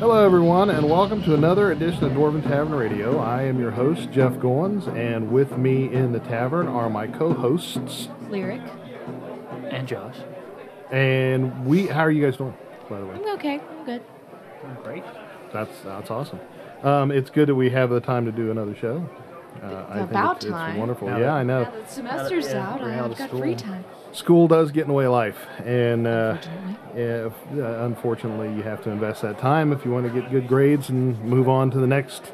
Hello everyone, and welcome to another edition of Dwarven Tavern Radio. I am your host, Jeff Goins, and with me in the tavern are my co-hosts... Lyric. And Josh. And we... How are you guys doing, by the way? I'm okay. I'm good. I'm great. That's awesome. It's good that we have the time to do another show. I think it's time. It's wonderful. Yeah, I know. Now the semester's out. I've got free time. School does get in the way of life, and unfortunately, you have to invest that time if you want to get good grades and move on to the next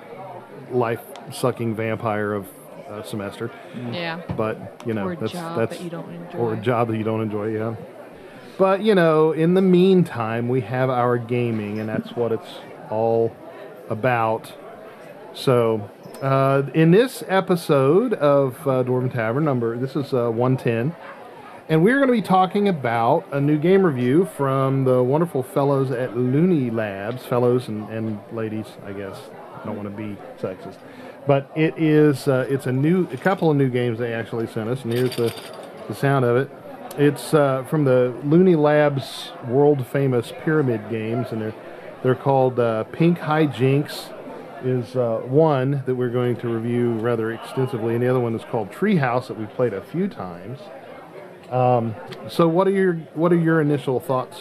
life-sucking vampire of a semester. Yeah. But you know, or a job that you don't enjoy. Or a job that you don't enjoy. Yeah. But you know, in the meantime, we have our gaming, and that's what it's all about. So. In this episode of Dwarven Tavern this is 110, and we're going to be talking about a new game review from the wonderful fellows at Looney Labs, fellows and ladies, I guess. I don't want to be sexist, but it is it's a couple of new games they actually sent us, and here's the sound of it. It's from the Looney Labs world famous Pyramid games, and they're called Pink Hijinks. Is one that we're going to review rather extensively, and the other one is called Treehouse that we've played a few times. So, what are your initial thoughts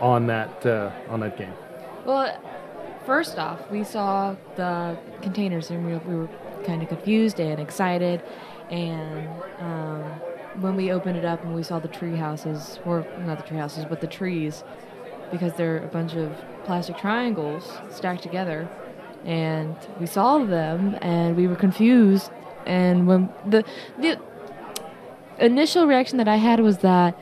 on that game? Well, first off, we saw the containers, and we were kind of confused and excited. And when we opened it up, and we saw the tree houses, or not the tree houses, but the trees, because they're a bunch of plastic triangles stacked together. And we saw them, and we were confused. And when the initial reaction that I had was that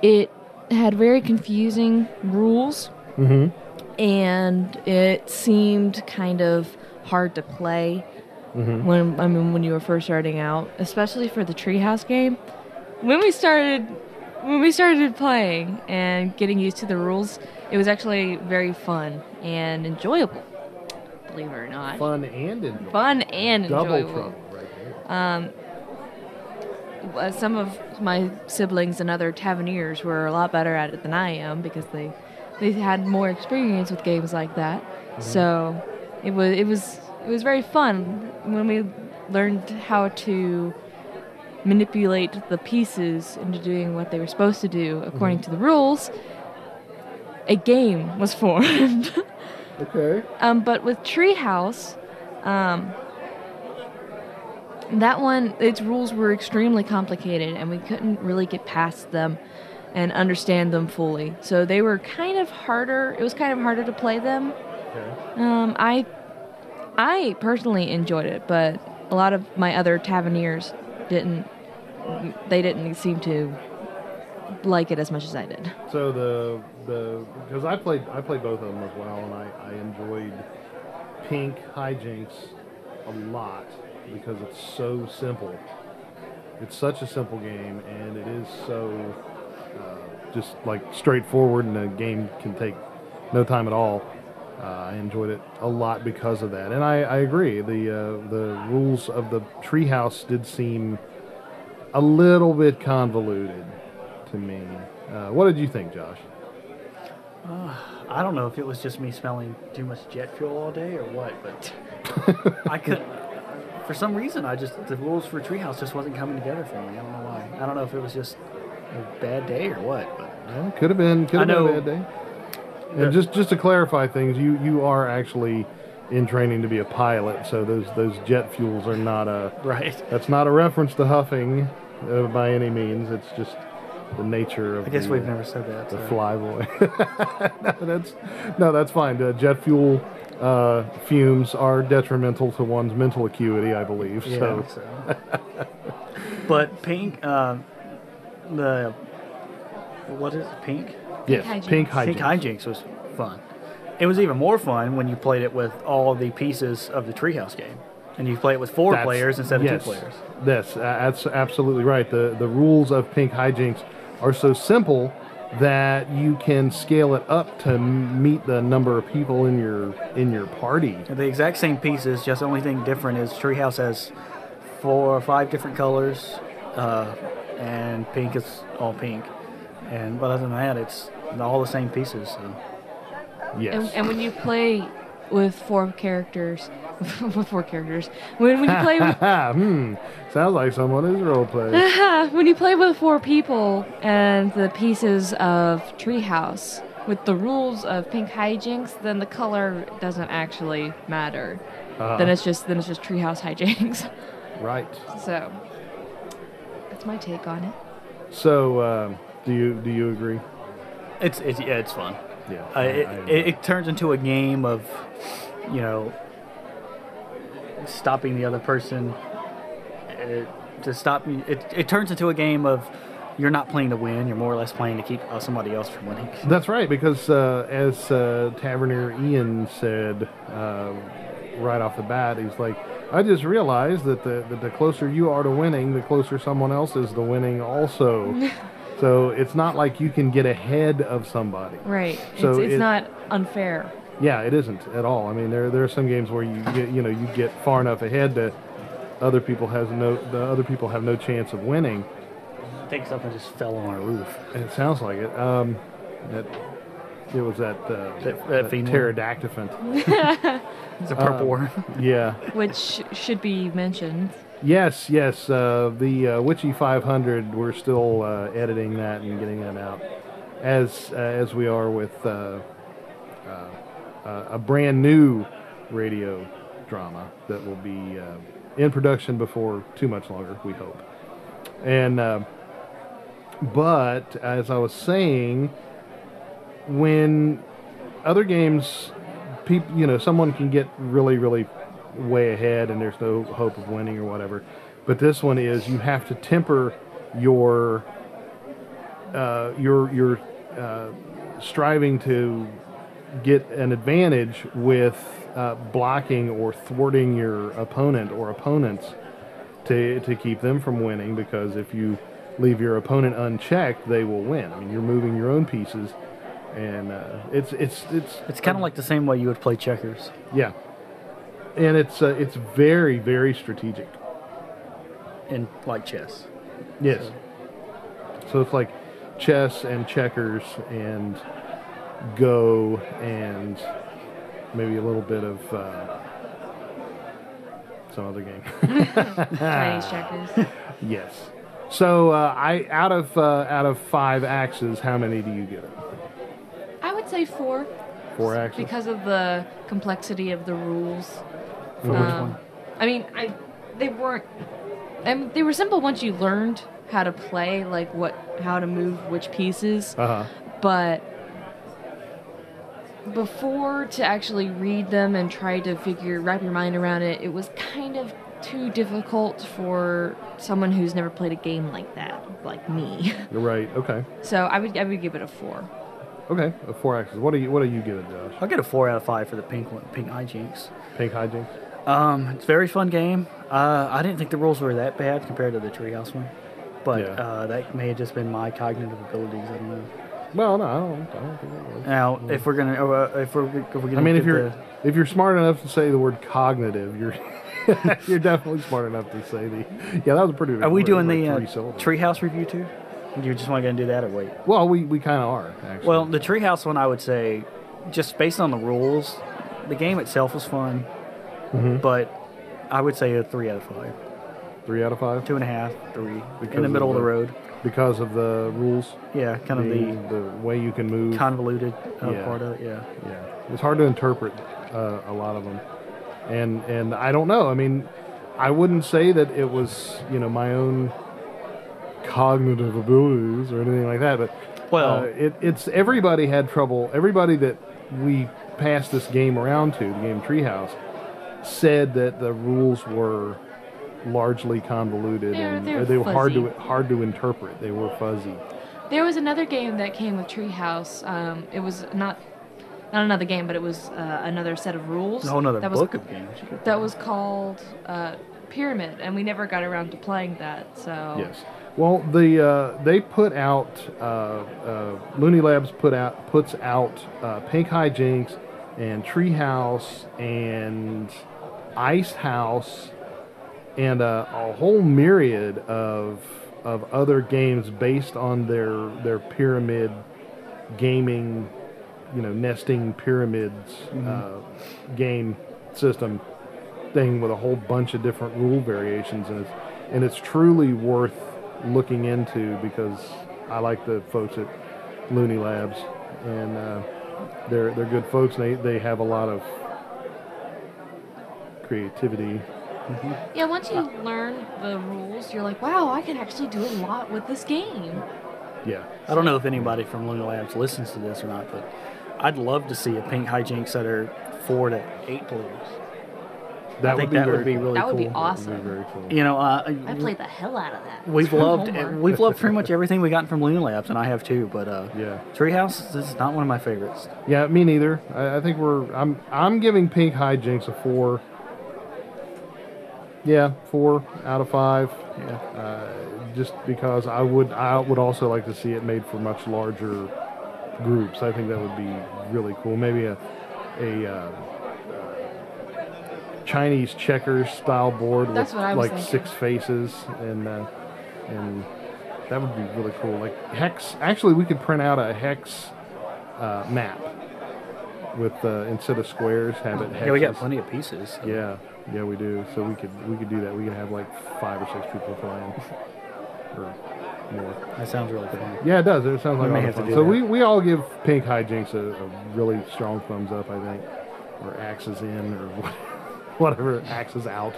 it had very confusing rules, and it seemed kind of hard to play. When you were first starting out, especially for the Treehouse game, when we started playing and getting used to the rules, it was actually very fun and enjoyable. Believe it or not. Fun and enjoyable. Double trouble right there. Some of my siblings and other taverniers were a lot better at it than I am, because they had more experience with games like that. So it was very fun when we learned how to manipulate the pieces into doing what they were supposed to do according to the rules. A game was formed. Okay. But with Treehouse, that one, its rules were extremely complicated, and we couldn't really get past them and understand them fully. So they were kind of harder. It was kind of harder to play them. Okay. I personally enjoyed it, but a lot of my other taverniers didn't seem to like it as much as I did. So because I played both of them as well, and I enjoyed Pink Hijinks a lot because it's so simple. It's such a simple game, and it is so just like straightforward, and the game can take no time at all. I enjoyed it a lot because of that, and I agree. The rules of the Treehouse did seem a little bit convoluted to me. What did you think, Josh? I don't know if it was just me smelling too much jet fuel all day or what, but I couldn't. For some reason, the rules for Treehouse just wasn't coming together for me. I don't know why. I don't know if it was just a bad day or what. But well, could have been. Could have been a bad day. And just to clarify things, you are actually in training to be a pilot, so those jet fuels are not a right. That's not a reference to huffing by any means. It's just the nature of. I guess we've never said that. The flyboy. No, that's fine. Jet fuel fumes are detrimental to one's mental acuity, I believe. Yeah, so. But pink, what is it, pink? Yes, Pink Hijinks was fun. It was even more fun when you played it with all the pieces of the Treehouse game, and you play it with four players instead of two players. Yes, that's absolutely right. The rules of Pink Hijinks are so simple that you can scale it up to meet the number of people in your party. The exact same pieces, just the only thing different is Treehouse has 4 or 5 different colors, and pink is all pink. And other than that, it's all the same pieces. So. Yes. And when you play with four characters, when you play with sounds like someone is role playing. When you play with four people and the pieces of Treehouse with the rules of Pink Hijinks, then the color doesn't actually matter. Then it's just Treehouse Hijinks. Right. So that's my take on it. So do you agree? It's fun. Yeah, it turns into a game of, you know, stopping the other person. It turns into a game of you're not playing to win. You're more or less playing to keep somebody else from winning. That's right, because as Tavernier Ian said right off the bat, he's like, I just realized that the closer you are to winning, the closer someone else is to winning also. So it's not like you can get ahead of somebody. Right. So it's not unfair. Yeah, it isn't at all. I mean, there are some games where you get far enough ahead that other people have no chance of winning. I think something just fell on a roof. It sounds like it. It was that pterodactyphant. It's a purple one. Yeah. Which should be mentioned. Yes. The Witchy 500. We're still editing that and getting that out, as we are with a brand new radio drama that will be in production before too much longer, we hope. And but as I was saying, when other games, people, someone can get really, really way ahead and there's no hope of winning or whatever, but this one is you have to temper your striving to get an advantage with blocking or thwarting your opponent or opponents to keep them from winning, because if you leave your opponent unchecked, they will win. I mean, you're moving your own pieces, and it's kind of like the same way you would play checkers. Yeah. And it's very, very strategic. And like chess. Yes. So it's like chess and checkers and Go and maybe a little bit of some other game. Chinese checkers. Yes. So I out of five axes, how many do you get? I would say four. Four axes. Because of the complexity of the rules. For which one? I mean, they were simple once you learned how to play, like how to move which pieces. Uh-huh. But before, to actually read them and try to wrap your mind around it, it was kind of too difficult for someone who's never played a game like that, like me. You're right. Okay. So I would give it a 4. Okay, a 4 axis. What do you give it, Josh? I'll get a 4 out of 5 for the Pink Hijinks. Pink Hijinks. It's a very fun game. I didn't think the rules were that bad compared to the Treehouse one, but yeah. That may have just been my cognitive abilities. I don't know. Well, no, I don't think it was. Now, if we're gonna, I mean, if you're smart enough to say the word cognitive, you're you're definitely smart enough to say the. Yeah, that was a pretty. Are we doing the Treehouse review too? Do you just want to go and do that or wait? Well, we kind of are, actually. Well, the Treehouse one, I would say, just based on the rules, the game itself was fun, but I would say a 3 out of 5. 3 out of 5? 2.5, 3. Because in the middle of the road. Because of the rules? Yeah, kind of the way you can move. Convoluted part of it, yeah. Yeah. It's hard to interpret a lot of them. And I don't know. I mean, I wouldn't say that it was, my own cognitive abilities or anything like that, but it's everybody had trouble. Everybody that we passed this game around to, the game Treehouse, said that the rules were largely convoluted and they were hard to interpret. They were fuzzy. There was another game that came with Treehouse. It was not another game, but it was another set of rules. No, another book of games. That was called Pyramid, and we never got around to playing that. So yes. Well, they put out Looney Labs puts out Pink Hijinks and Treehouse and Icehouse and a whole myriad of other games based on their pyramid gaming nesting pyramids game system thing with a whole bunch of different rule variations, and it's truly worth looking into because I like the folks at Looney Labs, and they're good folks. And they have a lot of creativity. Mm-hmm. Yeah, once you learn the rules, you're like, wow, I can actually do a lot with this game. Yeah. I don't know if anybody from Looney Labs listens to this or not, but I'd love to see a Pink Hijinks that are 4 to 8 players. I think that would be really cool. That would be awesome. Would be very cool. I played the hell out of that. We've loved pretty much everything we got from Looney Labs, and I have too. But yeah, Treehouse, this is not one of my favorites. Yeah, me neither. I think I'm giving Pink Hijinks a 4. Yeah, 4 out of 5. Yeah, just because I would also like to see it made for much larger groups. I think that would be really cool. Maybe a Chinese checkers style board with like thinking 6 faces, and that would be really cool. Like hex, actually, we could print out a hex map with instead of squares, have it hexes. Yeah, we got plenty of pieces. So. Yeah. Yeah, we do. So we could do that. We could have like 5 or 6 people playing, or more. That sounds really fun. Yeah, it does. It sounds like a lot of fun. So we all give Pink Hijinks a really strong thumbs up, I think, or axes in, or whatever, axes out.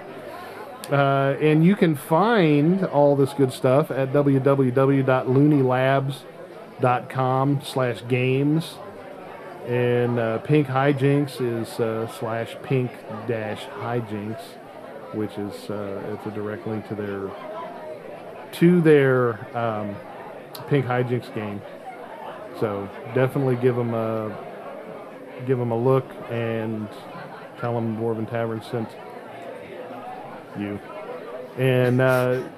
And you can find all this good stuff at www.loonylabs.com/games. And Pink Hijinks is /pink-hijinks, which is it's a direct link to their Pink Hijinks game. So definitely give them a look and tell them Dwarven Tavern sent you. And then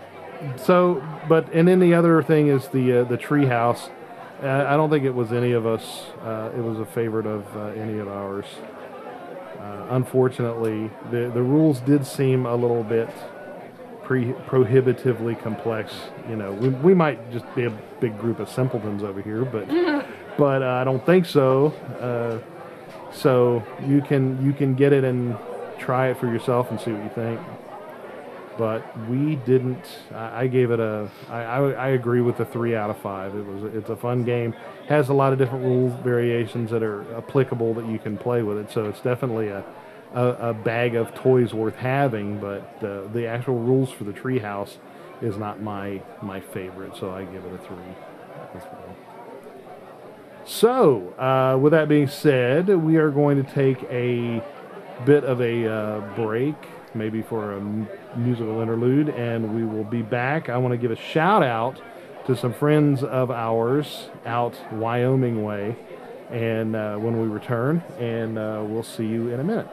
the other thing is the Treehouse. I don't think it was any of us. It was a favorite of any of ours. Unfortunately, the rules did seem a little bit prohibitively complex. We might just be a big group of simpletons over here, but I don't think so. So you can get it and try it for yourself and see what you think. But we didn't. I gave it a. I agree with the 3 out of 5. It's a fun game. Has a lot of different rule variations that are applicable that you can play with it. So it's definitely a bag of toys worth having. But the actual rules for the Treehouse is not my favorite. So I give it a 3 as well. So with that being said, we are going to take a bit of a break. Maybe for a musical interlude, and we will be back. I want to give a shout out to some friends of ours out Wyoming way, and when we return, and we'll see you in a minute.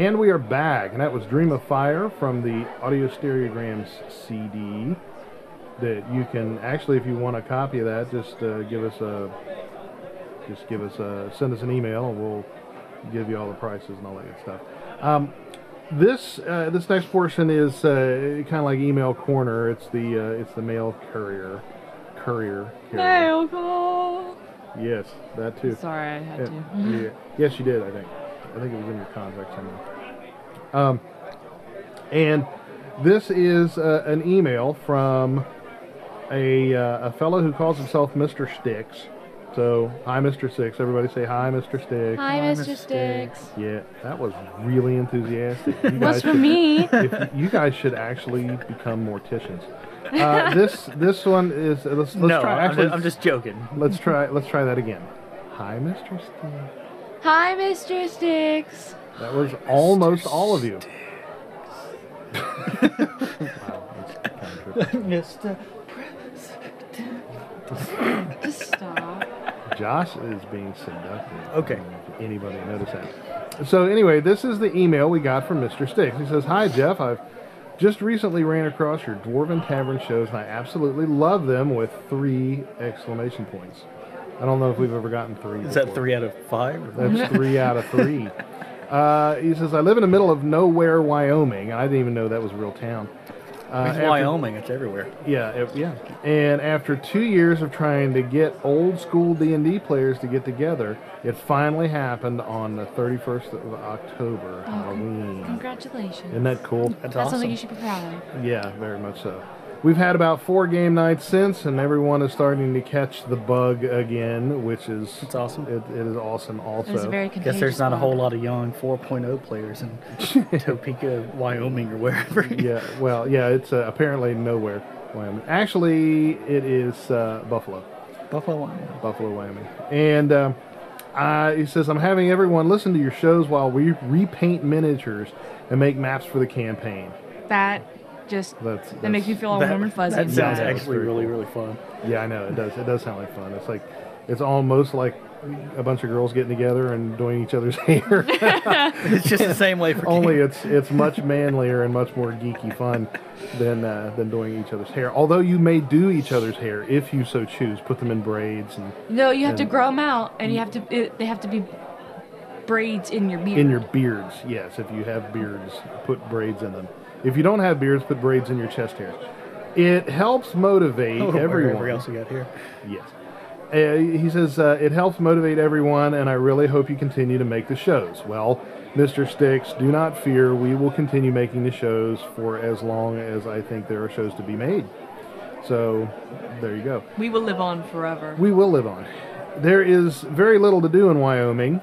And we are back, and that was Dream of Fire from the Audio Stereograms CD that you can actually, if you want a copy of that, just send us an email and we'll give you all the prices and all that good stuff. This next portion is kind of like email corner. It's the mail carrier. Mail call. Yes, that too. Sorry, I had to. Yeah. Yes, you did. I think it was in your contract somewhere. And this is an email from a fellow who calls himself Mr. Sticks. So, hi, Mr. Sticks. Everybody say hi, Mr. Sticks. Hi, Mr. Sticks. Yeah, that was really enthusiastic. That's for me. You guys should actually become morticians. This one is. Let's try. Actually, I'm just joking. Let's try that again. Hi, Mr. Sticks. Hi, Mr. Sticks. That was almost all of you. Wow, that's kind of trippy. Mr. President. Just stop. Josh is being seductive. Okay. I don't know if anybody noticed that. So anyway, this is the email we got from Mr. Sticks. He says, "Hi, Jeff. I've just recently ran across your Dwarven Tavern shows, and I absolutely love them with 3 exclamation points. I don't know if we've ever gotten 3 before. Is that 3 out of 5? That's 3 out of 3. He says, I live in the middle of nowhere, Wyoming. I didn't even know that was a real town. Wyoming, it's everywhere. Yeah, yeah. And after 2 years of trying to get old school D&D players to get together, it finally happened on the 31st of October, Halloween. Congratulations. Isn't that cool? That's awesome. Something you should be proud of. Yeah, very much so. We've had about 4 game nights since, and everyone is starting to catch the bug again, which is... It's awesome. It is awesome also. It's very contagious. I guess there's not a whole lot of young 4.0 players in Topeka, Wyoming, or wherever. Yeah, well, yeah, it's apparently nowhere, Wyoming. Actually, it is Buffalo. Buffalo, Wyoming. Buffalo, Wyoming. And he says, I'm having everyone listen to your shows while we repaint miniatures and make maps for the campaign. That makes you feel all warm and fuzzy. That sounds actually really, really fun. Yeah, I know it does. It does sound like fun. It's like it's almost like a bunch of girls getting together and doing each other's hair. It's just the same way for only kids. it's much manlier and much more geeky fun than doing each other's hair. Although you may do each other's hair if you so choose, put them in braids. You have to grow them out, and you have to. They have to be braids in your beard. In your beards, yes. If you have beards, put braids in them. If you don't have beards, put braids in your chest hair. It helps motivate everyone. Whatever else we got here. Yes. He says, it helps motivate everyone, and I really hope you continue to make the shows. Well, Mr. Sticks, do not fear. We will continue making the shows for as long as I think there are shows to be made. So, there you go. We will live on forever. We will live on. There is very little to do in Wyoming.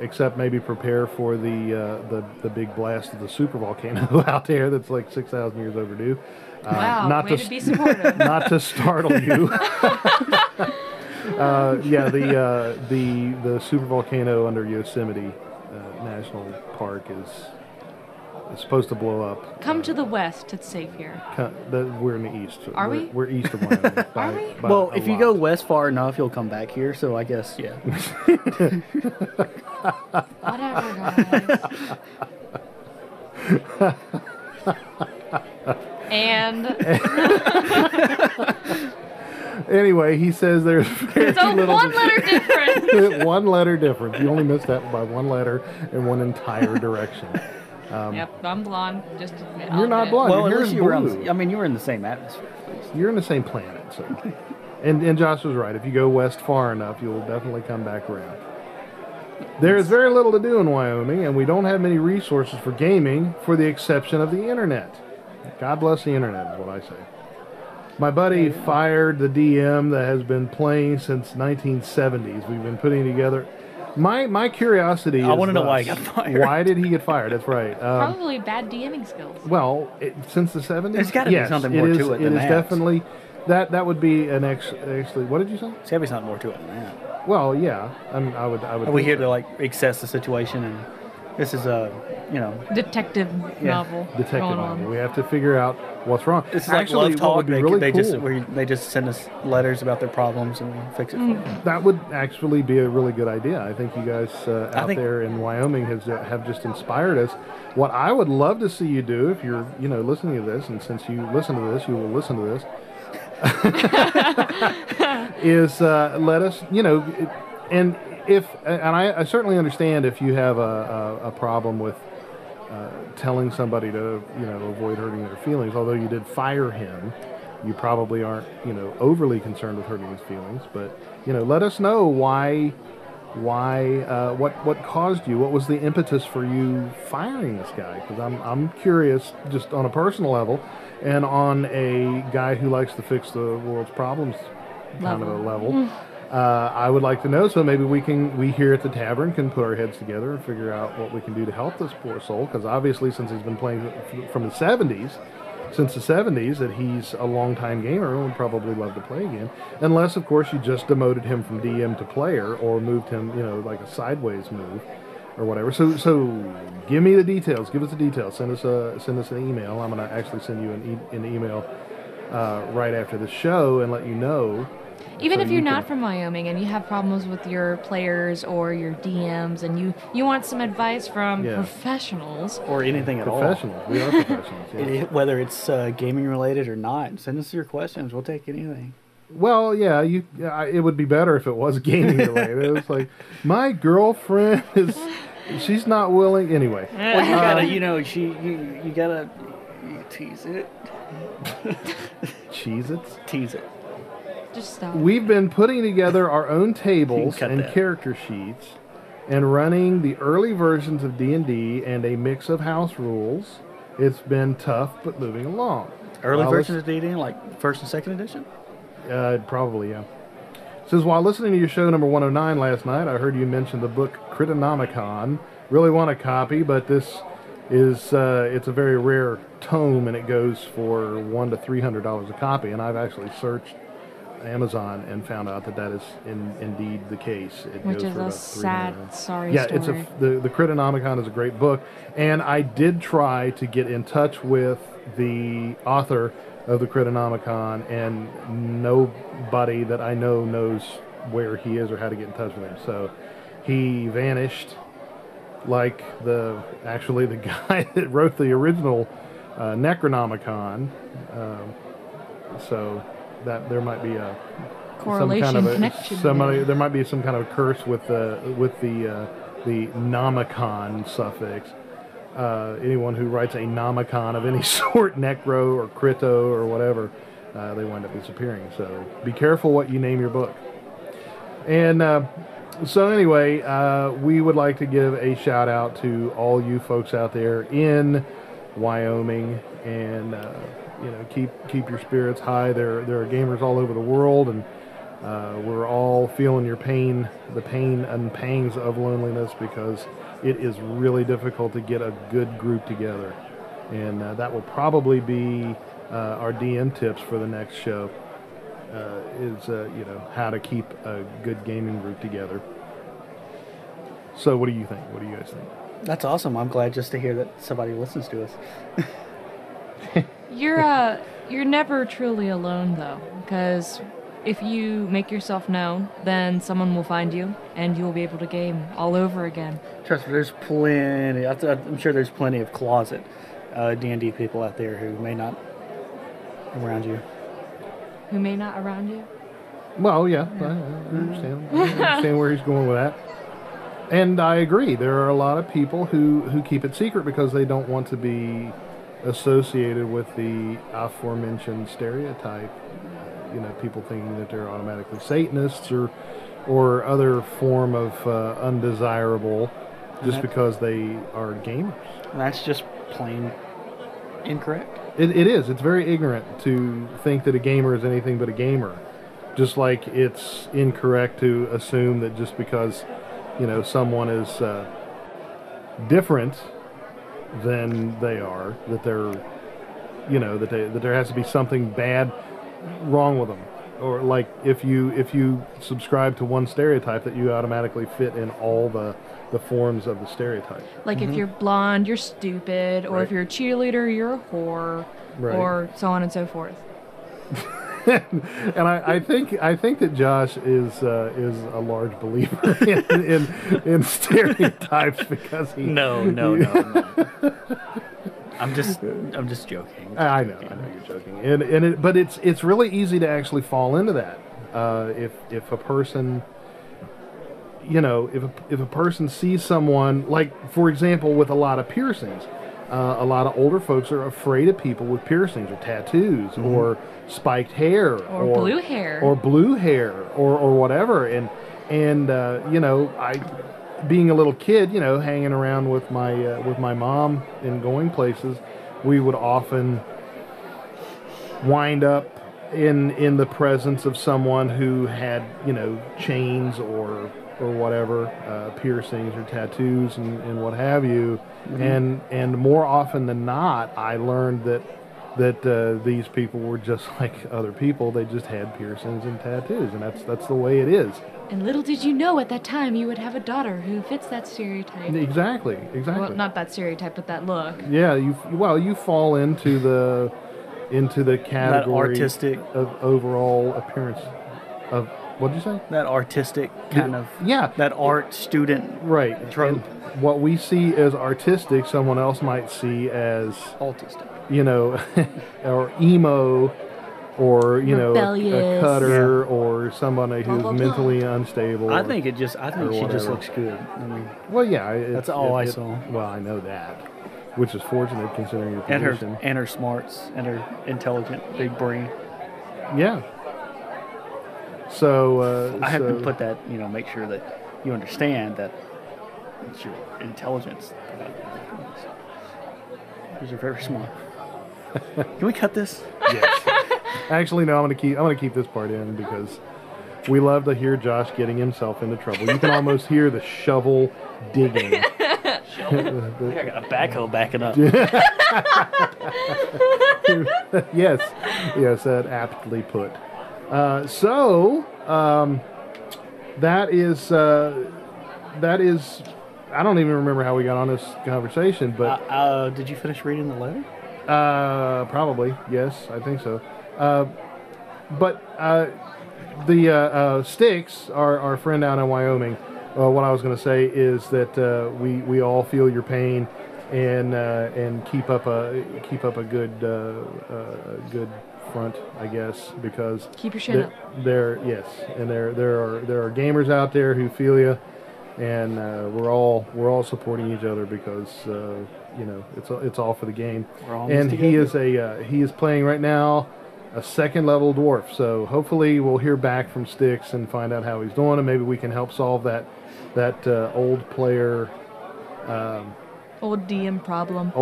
Except maybe prepare for the big blast of the super volcano out there that's like 6,000 years overdue. Wow, way to be supportive. Not to startle you. The super volcano under Yosemite National Park is supposed to blow up. Come to the west, it's safe here. We're in the east. Are we? We're east of Wyoming. Are we? Well, if you go west far enough, you'll come back here, so I guess, yeah. Whatever, guys. And... Anyway, he says there's one letter difference. One letter difference. You only missed that by 1 letter in 1 entire direction. Yep, I'm blonde. Just admit, you're not blonde. Well, unless you were you were in the same atmosphere. You're in the same planet. So. and Josh was right. If you go west far enough, you'll definitely come back around. There is very little to do in Wyoming, and we don't have many resources for gaming, for the exception of the internet. God bless the internet is what I say. My buddy fired the DM that has been playing since 1970s. We've been putting together... My curiosity is... I want to know why he got fired. Why did he get fired? That's right. Probably bad DMing skills. Well, since the 70s? There's got to be something more to it than that. It is definitely... That would be an actually... What did you say? There's got to be something more to it than that. Well, yeah. I would... I would. Are we here to, like, assess the situation and... This is a, you know... detective novel. Detective novel. We have to figure out what's wrong. This is actually like Love Talk. They just send us letters about their problems and we fix it for them. That would actually be a really good idea. I think you guys out there in Wyoming have just inspired us. What I would love to see you do, if you're listening to this, and since you listen to this, you will listen to this, is let us, and... I certainly understand if you have a problem with telling somebody to avoid hurting their feelings. Although you did fire him, you probably aren't overly concerned with hurting his feelings. But let us know what caused you? What was the impetus for you firing this guy? Because I'm curious, just on a personal level, and on a guy who likes to fix the world's problems kind of a level. I would like to know, so maybe we here at the tavern can put our heads together and figure out what we can do to help this poor soul, because obviously since he's been playing since the 70s, that he's a long-time gamer and would probably love to play again. Unless, of course, you just demoted him from DM to player or moved him, like a sideways move or whatever. So give me the details. Give us the details. Send us an email. I'm going to actually send you an email right after the show and let you know. Even if you're not from Wyoming and you have problems with your players or your DMs and you want some advice from professionals. Or anything at all. Professionals. We are professionals. Yeah. Whether it's gaming related or not, send us your questions. We'll take anything. Well, yeah, it would be better if it was gaming related. It was like, my girlfriend is... she's not willing... Anyway. Well, you gotta, you gotta... You tease it. Cheese it? Tease it. We've been putting together our own tables and character sheets and running the early versions of D&D and a mix of house rules. It's been tough, but moving along. Early versions of D&D, like 1st and 2nd edition? Probably, yeah. It says, while listening to your show number 109 last night, I heard you mention the book Critonomicon. Really want a copy, but this is it's a very rare tome, and it goes for $100 to $300 a copy, and I've actually searched Amazon and found out that is indeed the case. It Which goes is for a sad, sorry yeah, story. Yeah, the Critonomicon is a great book, and I did try to get in touch with the author of the Critonomicon, and nobody that I know knows where he is or how to get in touch with him. So he vanished, like the guy that wrote the original Necronomicon. So that there might be a correlation, connection. There might be some kind of a curse with the nomicon suffix. Anyone who writes a nomicon of any sort, necro or crito or whatever, they wind up disappearing. So be careful what you name your book. And so anyway, we would like to give a shout out to all you folks out there in Wyoming and. Keep your spirits high. There are gamers all over the world, and we're all feeling your pain, the pain and pangs of loneliness, because it is really difficult to get a good group together. And that will probably be our DM tips for the next show. How to keep a good gaming group together. So, what do you think? What do you guys think? That's awesome. I'm glad just to hear that somebody listens to us. You're never truly alone, though, because if you make yourself known, then someone will find you, and you'll be able to game all over again. Trust me, there's plenty. I'm sure there's plenty of closet D&D people out there who may not around you. Who may not around you? Well, yeah, I understand. I understand where he's going with that. And I agree. There are a lot of people who keep it secret because they don't want to be associated with the aforementioned stereotype, people thinking that they're automatically Satanists or other form of undesirable just because they are gamers. That's just plain incorrect. It is. It's very ignorant to think that a gamer is anything but a gamer. Just like it's incorrect to assume that just because, someone is different than they are, that there has to be something bad wrong with them. or like if you subscribe to one stereotype, that you automatically fit in all the forms of the stereotype. Like if you're blonde, you're stupid, or if you're a cheerleader, you're a whore, or so on and so forth. And I think that Josh is a large believer in stereotypes because he no. I'm just joking. I know you're joking. And it, but it's really easy to actually fall into that. If a person, you know, if a person sees someone, like for example, with a lot of piercings, a lot of older folks are afraid of people with piercings or tattoos or spiked hair or blue hair or whatever. And you know, being a little kid, you know, hanging around with my mom and going places, we would often wind up in the presence of someone who had, you know, chains or whatever, piercings or tattoos and what have you. And more often than not, I learned that these people were just like other people. They just had piercings and tattoos, and that's the way it is. And little did you know at that time you would have a daughter who fits that stereotype. Exactly. Well, not that stereotype, but that look. Yeah, you fall into the category that artistic of overall appearance of, what did you say? That artistic kind of, yeah, that art student trope. And what we see as artistic, someone else might see as autistic, you know, or emo, or you rebellious. Know, a cutter, or somebody who's mentally unstable. I think she just looks good. I mean, well, yeah, that's all I saw. Well, I know that, which is fortunate considering your position and her smarts and her intelligent big brain. Yeah. So I have to put that, you know, make sure that you understand that it's your intelligence. Because you're very smart. Can we cut this? Yes. Actually, no. I'm gonna keep this part in because we love to hear Josh getting himself into trouble. You can almost hear the shovel digging. I got a backhoe backing up. Yes, that aptly put. So that is. I don't even remember how we got on this conversation, but did you finish reading the letter? Probably, yes, I think so. But the Sticks, our friend out in Wyoming, what I was going to say is that we all feel your pain and keep up a good front, I guess, because keep your chin up. There are gamers out there who feel you, and we're all supporting each other because you know, it's all for the game. And together. He is playing right now a second level dwarf. So hopefully we'll hear back from Sticks and find out how he's doing, and maybe we can help solve that old player old DM problem.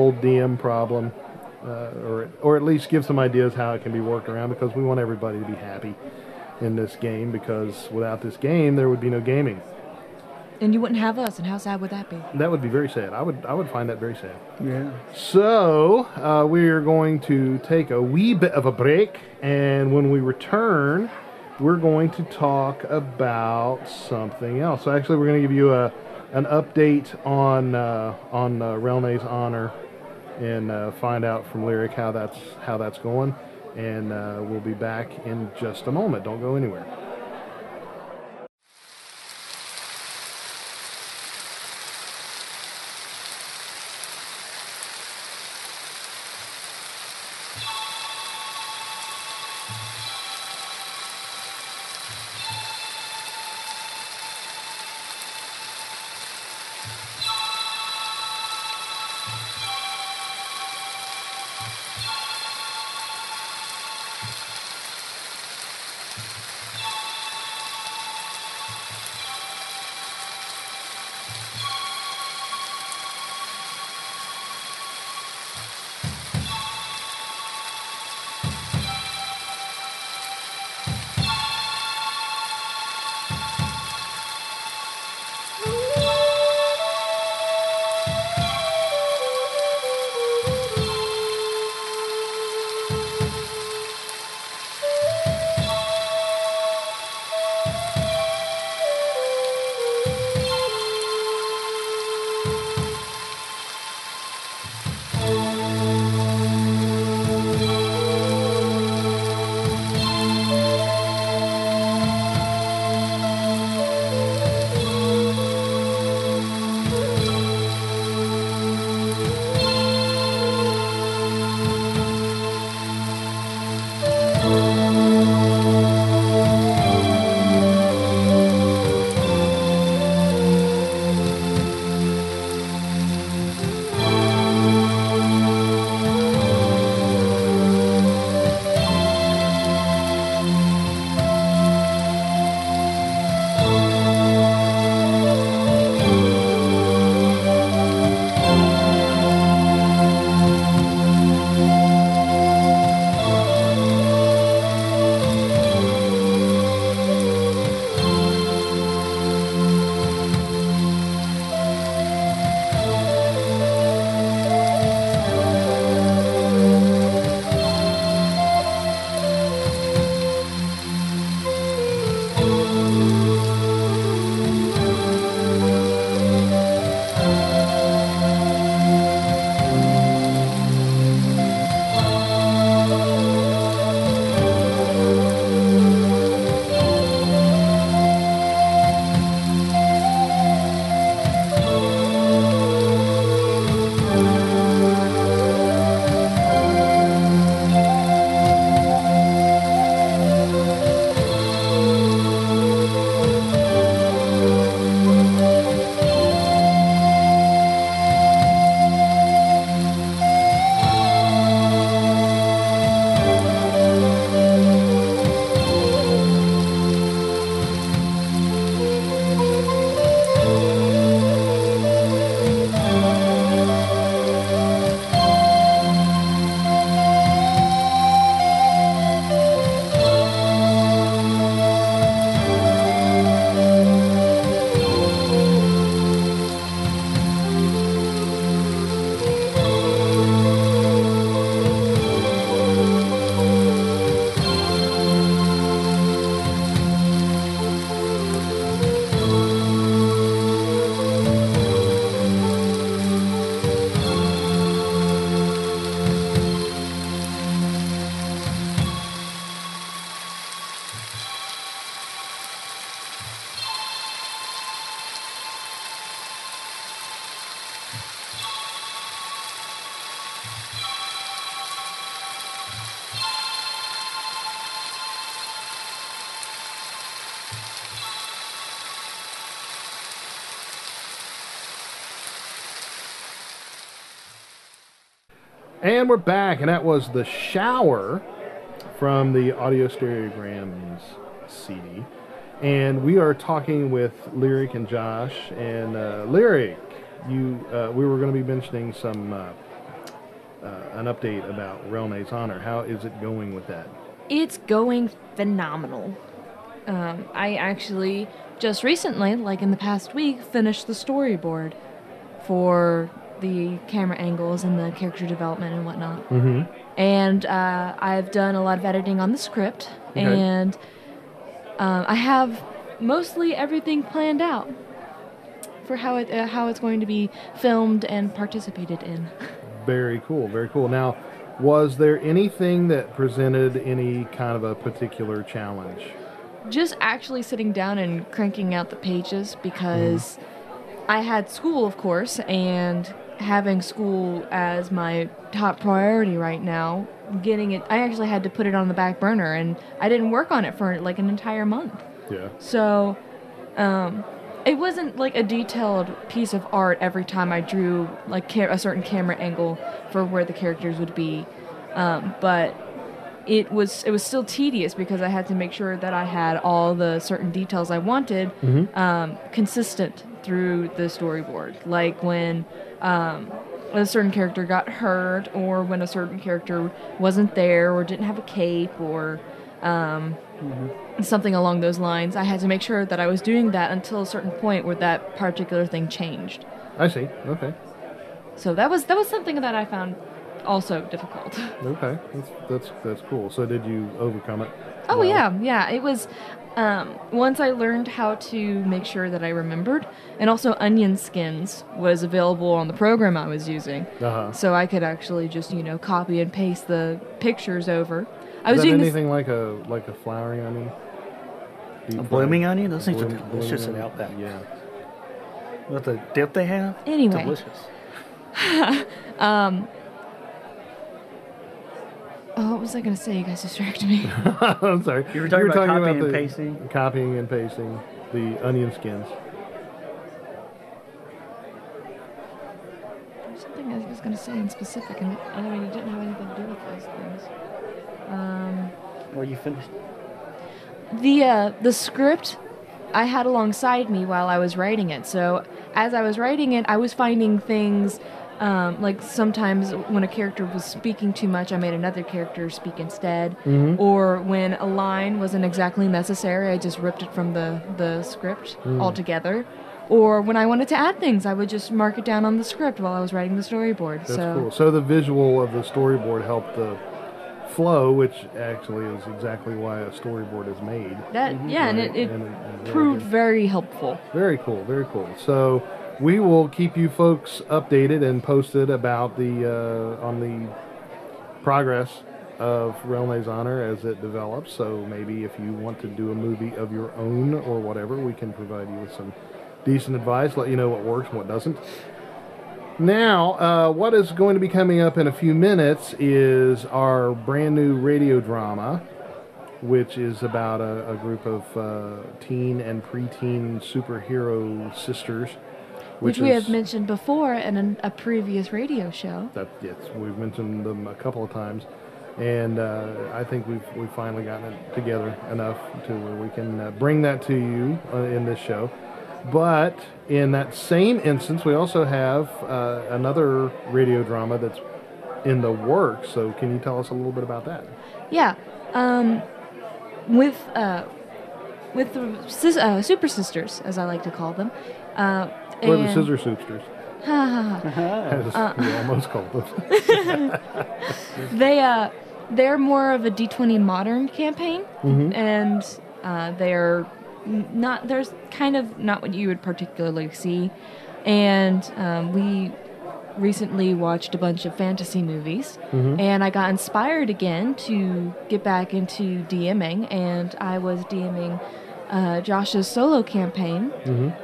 Or at least give some ideas how it can be worked around, because we want everybody to be happy in this game, because without this game there would be no gaming. And you wouldn't have us, and how sad would that be? That would be very sad. I would find that very sad. Yeah. So we are going to take a wee bit of a break, and when we return, we're going to talk about something else. So actually, we're going to give you an update on Realme's Honor, and find out from Lyric how that's going, and we'll be back in just a moment. Don't go anywhere. And we're back, and that was The Shower from the Audio Stereograms CD. And we are talking with Lyric and Josh. And Lyric, we were going to be mentioning some an update about Realme's Honor. How is it going with that? It's going phenomenal. I actually just recently, like in the past week, finished the storyboard for the camera angles and the character development and whatnot. Mm-hmm. And I've done a lot of editing on the script. Okay. And I have mostly everything planned out for how it's going to be filmed and participated in. Very cool, very cool. Now, was there anything that presented any kind of a particular challenge? Just actually sitting down and cranking out the pages, because I had school, of course, and having school as my top priority right now, getting it, I actually had to put it on the back burner, and I didn't work on it for like an entire month. Yeah. So, it wasn't like a detailed piece of art every time I drew like a certain camera angle for where the characters would be, but it was still tedious because I had to make sure that I had all the certain details I wanted consistent through the storyboard. Like when a certain character got hurt, or when a certain character wasn't there or didn't have a cape, or something along those lines. I had to make sure that I was doing that until a certain point where that particular thing changed. I see. Okay. So that was something that I found also difficult. Okay, that's cool. So did you overcome it? Oh well? yeah. It was once I learned how to make sure that I remembered, and also onion skins was available on the program I was using, so I could actually just copy and paste the pictures over. I was doing anything like a flowering onion, a blooming onion. Those things are delicious in Outback. Yeah, with the dip they have. Anyway, delicious. Oh, what was I going to say? You guys distracted me. I'm sorry. You were talking about copying and pasting the onion skins. There's something I was going to say in specific, and it didn't have anything to do with those things. Were you finished? The script I had alongside me while I was writing it. So as I was writing it, I was finding things. Like sometimes when a character was speaking too much, I made another character speak instead. Mm-hmm. Or when a line wasn't exactly necessary, I just ripped it from the script altogether. Or when I wanted to add things, I would just mark it down on the script while I was writing the storyboard. That's cool. So the visual of the storyboard helped the flow, which actually is exactly why a storyboard is made. Yeah, right? And it proved very helpful. Very cool, very cool. So we will keep you folks updated and posted about on the progress of Realme's Honor as it develops. So maybe if you want to do a movie of your own or whatever, we can provide you with some decent advice, let you know what works and what doesn't. Now, what is going to be coming up in a few minutes is our brand new radio drama, which is about a group of teen and preteen superhero sisters. Which we have mentioned before in a previous radio show. Yes, we've mentioned them a couple of times. And I think we've finally gotten it together enough to where we can bring that to you in this show. But in that same instance, we also have another radio drama that's in the works. So can you tell us a little bit about that? Yeah. With the Super Sisters, as I like to call them, or the Scissor Sisters. We almost called them. They're more of a D20 modern campaign, and they're not. There's kind of not what you would particularly see, and we recently watched a bunch of fantasy movies, and I got inspired again to get back into DMing, and I was DMing Josh's solo campaign,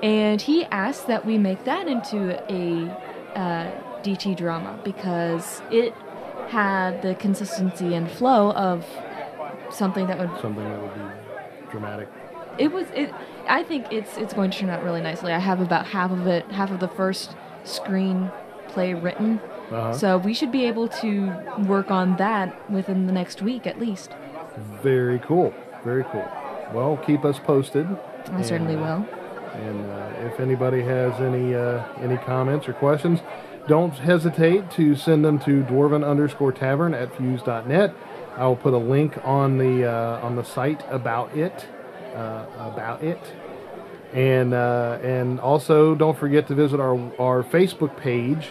and he asked that we make that into a DT drama because it had the consistency and flow of something that would be dramatic. I think it's going to turn out really nicely. I have about half of the first screenplay written, Uh-huh. So we should be able to work on that within the next week at least. Very cool. Very cool. Well, keep us posted. I certainly will. And if anybody has any comments or questions, don't hesitate to send them to dwarven_tavern@fuse.net. I will put a link on the site about it. And also don't forget to visit our Facebook page,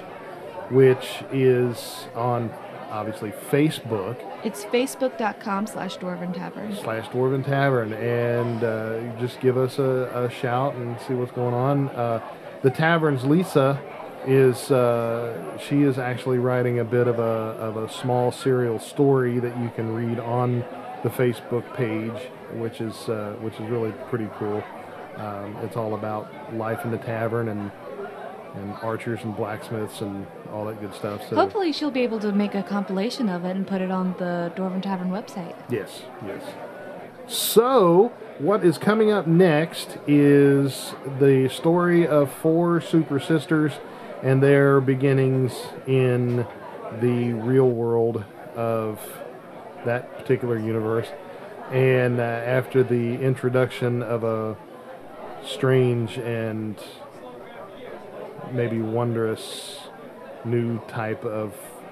which is on obviously Facebook. It's facebook.com/dwarven tavern. /dwarven tavern, and just give us a shout and see what's going on. The tavern's Lisa is she is actually writing a bit of a small serial story that you can read on the Facebook page, which is really pretty cool. It's all about life in the tavern and archers and blacksmiths and all that good stuff. So hopefully she'll be able to make a compilation of it and put it on the Dwarven Tavern website. Yes, yes. So what is coming up next is the story of 4 super sisters and their beginnings in the real world of that particular universe. And after the introduction of a strange and maybe wondrous new type of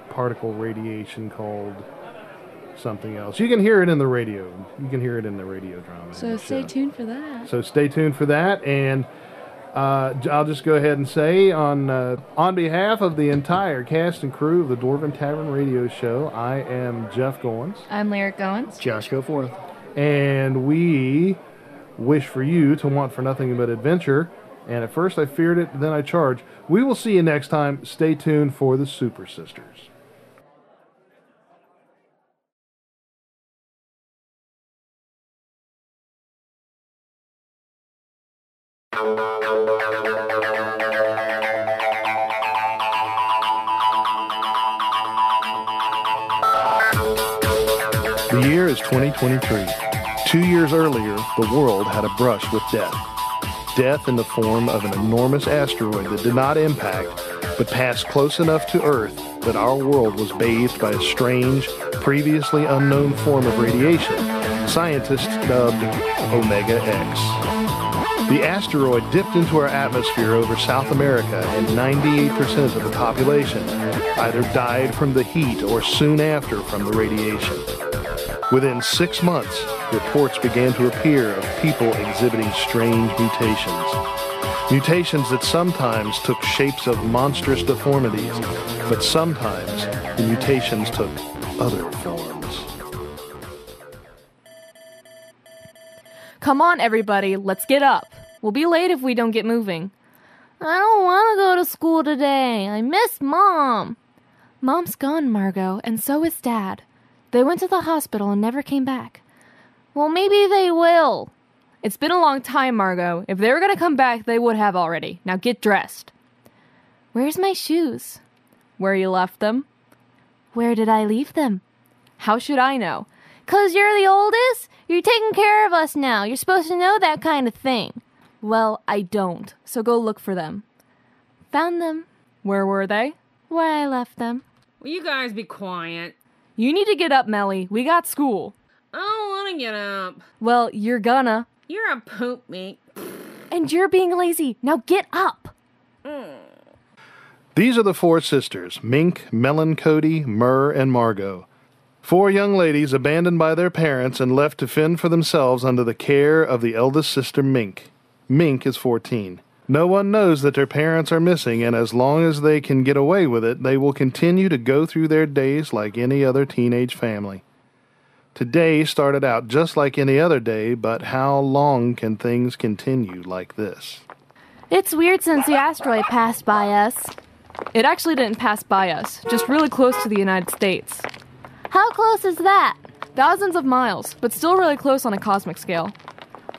particle radiation called something else. You can hear it in the radio. You can hear it in the radio drama. So stay tuned for that. So stay tuned for that. And I'll just go ahead and say on behalf of the entire cast and crew of the Dwarven Tavern Radio Show, I am Jeff Goins. I'm Lyric Goins. Josh Goforth. And we wish for you to want for nothing but adventure. And at first I feared it, then I charged. We will see you next time. Stay tuned for the Super Sisters. The year is 2023. 2 years earlier, the world had a brush with death. Death in the form of an enormous asteroid that did not impact, but passed close enough to Earth that our world was bathed by a strange, previously unknown form of radiation, scientists dubbed Omega X. The asteroid dipped into our atmosphere over South America, and 98% of the population either died from the heat or soon after from the radiation. Within 6 months, reports began to appear of people exhibiting strange mutations. Mutations that sometimes took shapes of monstrous deformities, but sometimes the mutations took other forms. Come on, everybody, let's get up. We'll be late if we don't get moving. I don't want to go to school today. I miss Mom. Mom's gone, Margot, and so is Dad. They went to the hospital and never came back. Well, maybe they will. It's been a long time, Margot. If they were going to come back, they would have already. Now get dressed. Where's my shoes? Where you left them. Where did I leave them? How should I know? 'Cause you're the oldest? You're taking care of us now. You're supposed to know that kind of thing. Well, I don't, so go look for them. Found them. Where were they? Where I left them. Will you guys be quiet? You need to get up, Melly. We got school. I don't want to get up. Well, you're gonna. You're a poop mate. And you're being lazy. Now get up. These are the 4 sisters, Mink, Melancody, Myrrh, and Margot. 4 young ladies abandoned by their parents and left to fend for themselves under the care of the eldest sister, Mink. Mink is 14. No one knows that their parents are missing, and as long as they can get away with it, they will continue to go through their days like any other teenage family. Today started out just like any other day, but how long can things continue like this? It's weird since the asteroid passed by us. It actually didn't pass by us, just really close to the United States. How close is that? Thousands of miles, but still really close on a cosmic scale.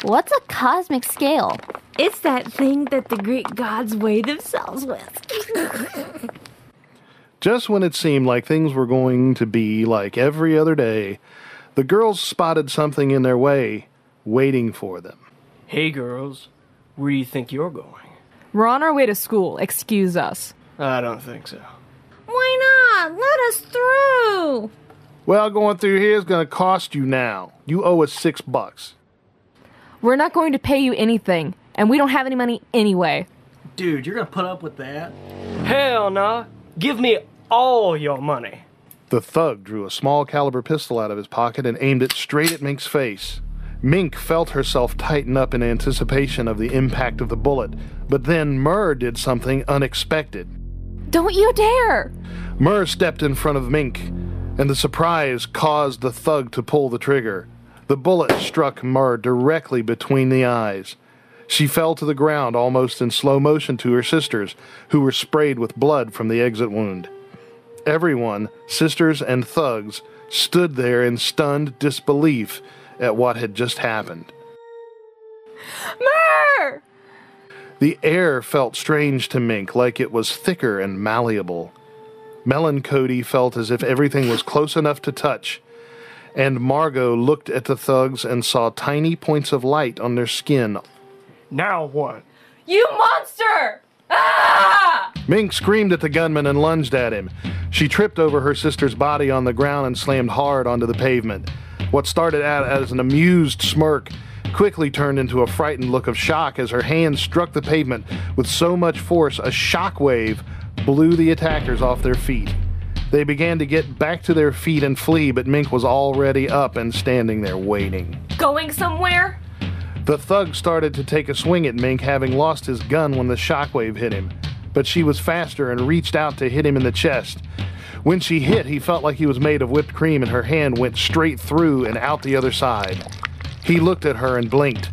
What's a cosmic scale? It's that thing that the Greek gods weigh themselves with. Just when it seemed like things were going to be like every other day, the girls spotted something in their way, waiting for them. Hey, girls. Where do you think you're going? We're on our way to school. Excuse us. I don't think so. Why not let us through. Well, going through here is going to cost you now. You owe us $6. We're not going to pay you anything, and we don't have any money anyway. Dude, you're going to put up with that? Hell nah. Give me all your money. The thug drew a small caliber pistol out of his pocket and aimed it straight at Mink's face. Mink felt herself tighten up in anticipation of the impact of the bullet, but then Murr did something unexpected. Don't you dare! Murr stepped in front of Mink, and the surprise caused the thug to pull the trigger. The bullet struck Murr directly between the eyes. She fell to the ground almost in slow motion to her sisters, who were sprayed with blood from the exit wound. Everyone, sisters and thugs, stood there in stunned disbelief at what had just happened. Murr! The air felt strange to Mink, like it was thicker and malleable. Melancholy felt as if everything was close enough to touch, and Margot looked at the thugs and saw tiny points of light on their skin. Now what? You monster! Ah! Mink screamed at the gunman and lunged at him. She tripped over her sister's body on the ground and slammed hard onto the pavement. What started out as an amused smirk quickly turned into a frightened look of shock as her hand struck the pavement with so much force a shockwave blew the attackers off their feet. They began to get back to their feet and flee, but Mink was already up and standing there waiting. Going somewhere? The thug started to take a swing at Mink, having lost his gun when the shockwave hit him, but she was faster and reached out to hit him in the chest. When she hit, he felt like he was made of whipped cream, and her hand went straight through and out the other side. He looked at her and blinked.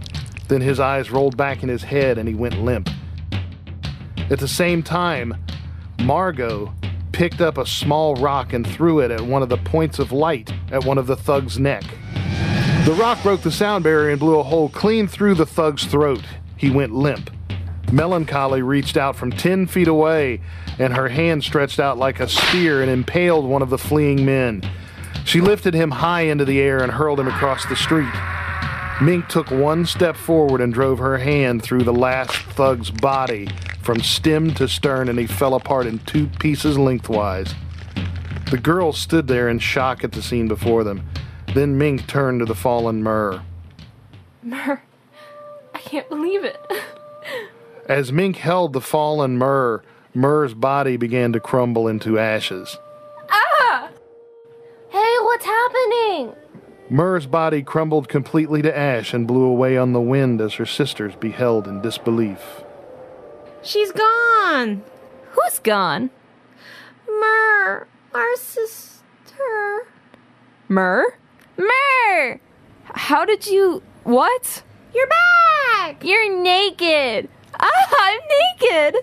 Then his eyes rolled back in his head, and he went limp. At the same time, Margot picked up a small rock and threw it at one of the points of light at one of the thug's neck. The rock broke the sound barrier and blew a hole clean through the thug's throat. He went limp. Melancholy reached out from 10 feet away, and her hand stretched out like a spear and impaled one of the fleeing men. She lifted him high into the air and hurled him across the street. Mink took one step forward and drove her hand through the last thug's body from stem to stern, and he fell apart in two pieces lengthwise. The girls stood there in shock at the scene before them. Then Mink turned to the fallen Murr. Murr, I can't believe it. As Mink held the fallen Murr, Murr's body began to crumble into ashes. Ah! Hey, what's happening? Murr's body crumbled completely to ash and blew away on the wind as her sisters beheld in disbelief. She's gone! Who's gone? Murr, our sister. Murr? Murr! How did you... what? You're back! You're naked! I'm naked!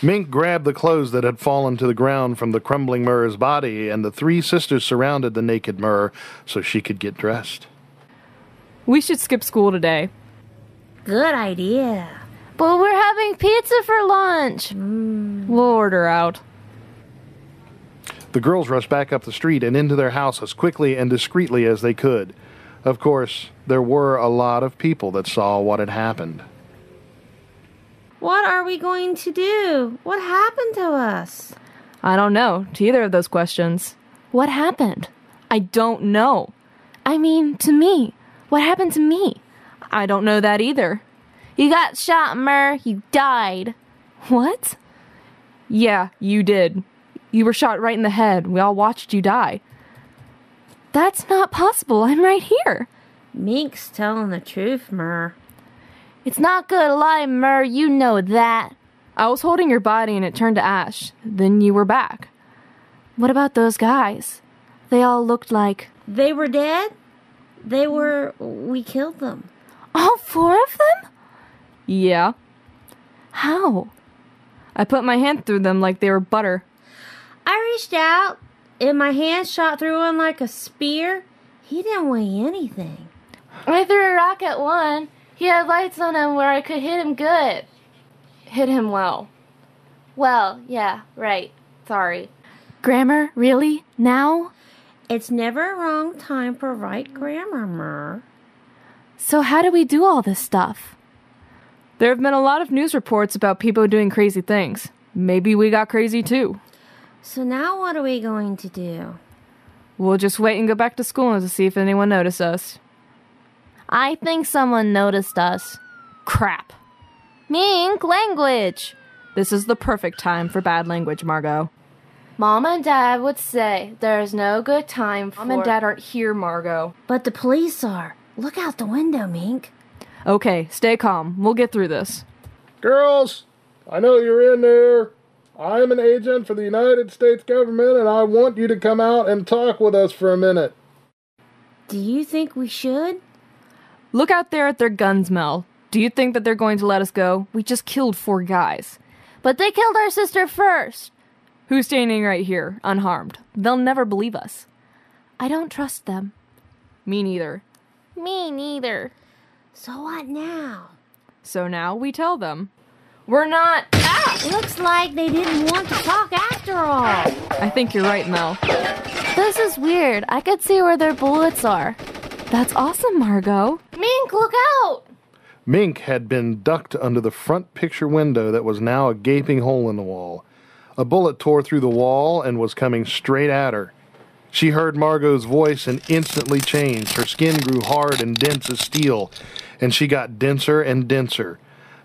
Mink grabbed the clothes that had fallen to the ground from the crumbling Murr's body, and the three sisters surrounded the naked Murr so she could get dressed. We should skip school today. Good idea. But we're having pizza for lunch. We'll order out. The girls rushed back up the street and into their house as quickly and discreetly as they could. Of course, there were a lot of people that saw what had happened. What are we going to do? What happened to us? I don't know, to either of those questions. What happened? I don't know. I mean, to me. What happened to me? I don't know that either. You got shot, Murr. You died. What? Yeah, you did. You were shot right in the head. We all watched you die. That's not possible. I'm right here. Mink's telling the truth, Murr. It's not good to lie, Murr, you know that. I was holding your body and it turned to ash. Then you were back. What about those guys? They all looked like... They were dead? They were... We killed them. All four of them? Yeah. How? I put my hand through them like they were butter. I reached out and my hand shot through one like a spear. He didn't weigh anything. I threw a rock at one. He had lights on him where I could hit him good. Hit him well. Well, yeah, right. Sorry. Grammar? Really? Now? It's never a wrong time for right grammar, Murr. So how do we do all this stuff? There have been a lot of news reports about people doing crazy things. Maybe we got crazy too. So now what are we going to do? We'll just wait and go back to school to see if anyone noticed us. I think someone noticed us. Crap. Mink language! This is the perfect time for bad language, Margot. Mom and Dad would say there is no good time for... Mom and Dad aren't here, Margot. But the police are. Look out the window, Mink. Okay, stay calm. We'll get through this. Girls, I know you're in there. I'm an agent for the United States government, and I want you to come out and talk with us for a minute. Do you think we should? Look out there at their guns, Mel. Do you think that they're going to let us go? We just killed four guys. But they killed our sister first. Who's standing right here, unharmed? They'll never believe us. I don't trust them. Me neither. Me neither. So what now? So now we tell them. We're not... Ah! Looks like they didn't want to talk after all. I think you're right, Mel. This is weird. I could see where their bullets are. That's awesome, Margot. Mink, look out! Mink had been ducked under the front picture window that was now a gaping hole in the wall. A bullet tore through the wall and was coming straight at her. She heard Margot's voice and instantly changed. Her skin grew hard and dense as steel, and she got denser and denser.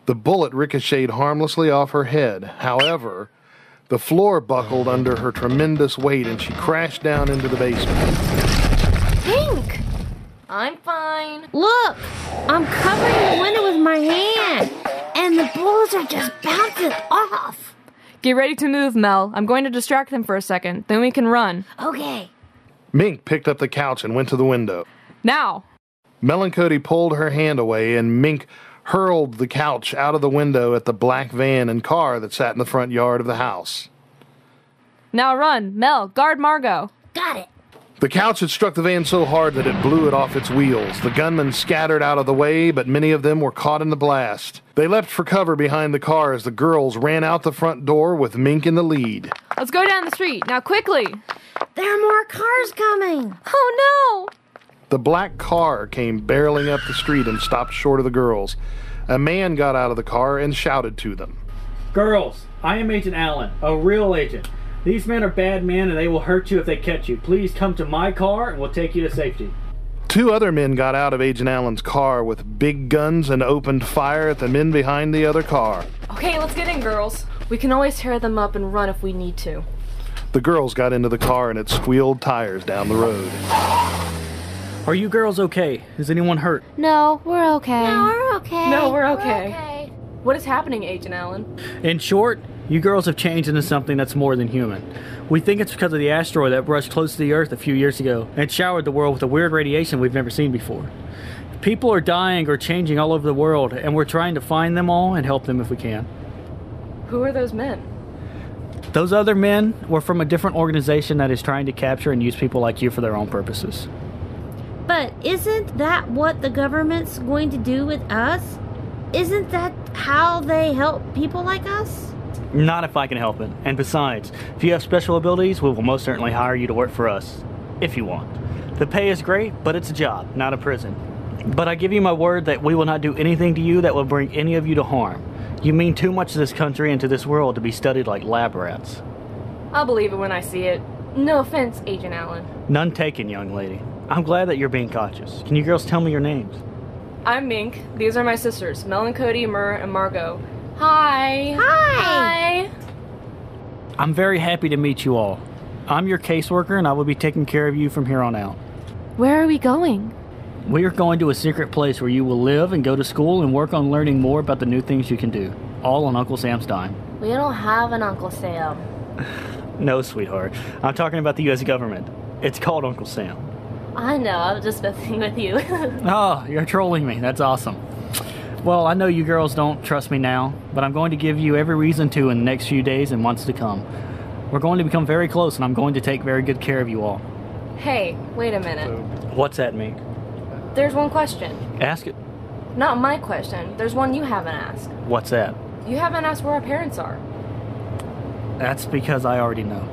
The bullet ricocheted harmlessly off her head. However, the floor buckled under her tremendous weight, and she crashed down into the basement. Pink! I'm fine. Look! I'm covering the window with my hand, and the bullets are just bouncing off. Get ready to move, Mel. I'm going to distract them for a second. Then we can run. Okay. Mink picked up the couch and went to the window. Now! Mel and Cody pulled her hand away, and Mink hurled the couch out of the window at the black van and car that sat in the front yard of the house. Now run, Mel, guard Margot. Got it. The couch had struck the van so hard that it blew it off its wheels. The gunmen scattered out of the way, but many of them were caught in the blast. They leapt for cover behind the car as the girls ran out the front door with Mink in the lead. Let's go down the street, now quickly. There are more cars coming. Oh no! The black car came barreling up the street and stopped short of the girls. A man got out of the car and shouted to them. Girls, I am Agent Allen, a real agent. These men are bad men and they will hurt you if they catch you. Please come to my car and we'll take you to safety. Two other men got out of Agent Allen's car with big guns and opened fire at the men behind the other car. Okay, let's get in, girls. We can always tear them up and run if we need to. The girls got into the car and it squealed tires down the road. Are you girls okay? Is anyone hurt? No, we're okay. No, we're okay. What is happening, Agent Allen? In short, you girls have changed into something that's more than human. We think it's because of the asteroid that brushed close to the Earth a few years ago and showered the world with a weird radiation we've never seen before. People are dying or changing all over the world, and we're trying to find them all and help them if we can. Who are those men? Those other men were from a different organization that is trying to capture and use people like you for their own purposes. But isn't that what the government's going to do with us? Isn't that how they help people like us? Not if I can help it. And besides, if you have special abilities, we will most certainly hire you to work for us, if you want. The pay is great, but it's a job, not a prison. But I give you my word that we will not do anything to you that will bring any of you to harm. You mean too much to this country and to this world to be studied like lab rats. I'll believe it when I see it. No offense, Agent Allen. None taken, young lady. I'm glad that you're being cautious. Can you girls tell me your names? I'm Mink. These are my sisters, Mel and Cody, Myrrh, and Margot. Hi. Hi. Hi. I'm very happy to meet you all. I'm your caseworker, and I will be taking care of you from here on out. Where are we going? We are going to a secret place where you will live and go to school and work on learning more about the new things you can do. All on Uncle Sam's dime. We don't have an Uncle Sam. No, sweetheart. I'm talking about the U.S. government. It's called Uncle Sam. I know, I was just messing with you. Oh, you're trolling me. That's awesome. Well, I know you girls don't trust me now, but I'm going to give you every reason to in the next few days and months to come. We're going to become very close, and I'm going to take very good care of you all. Hey, wait a minute. What's that mean? There's one question. Ask it. Not my question. There's one you haven't asked. What's that? You haven't asked where our parents are. That's because I already know.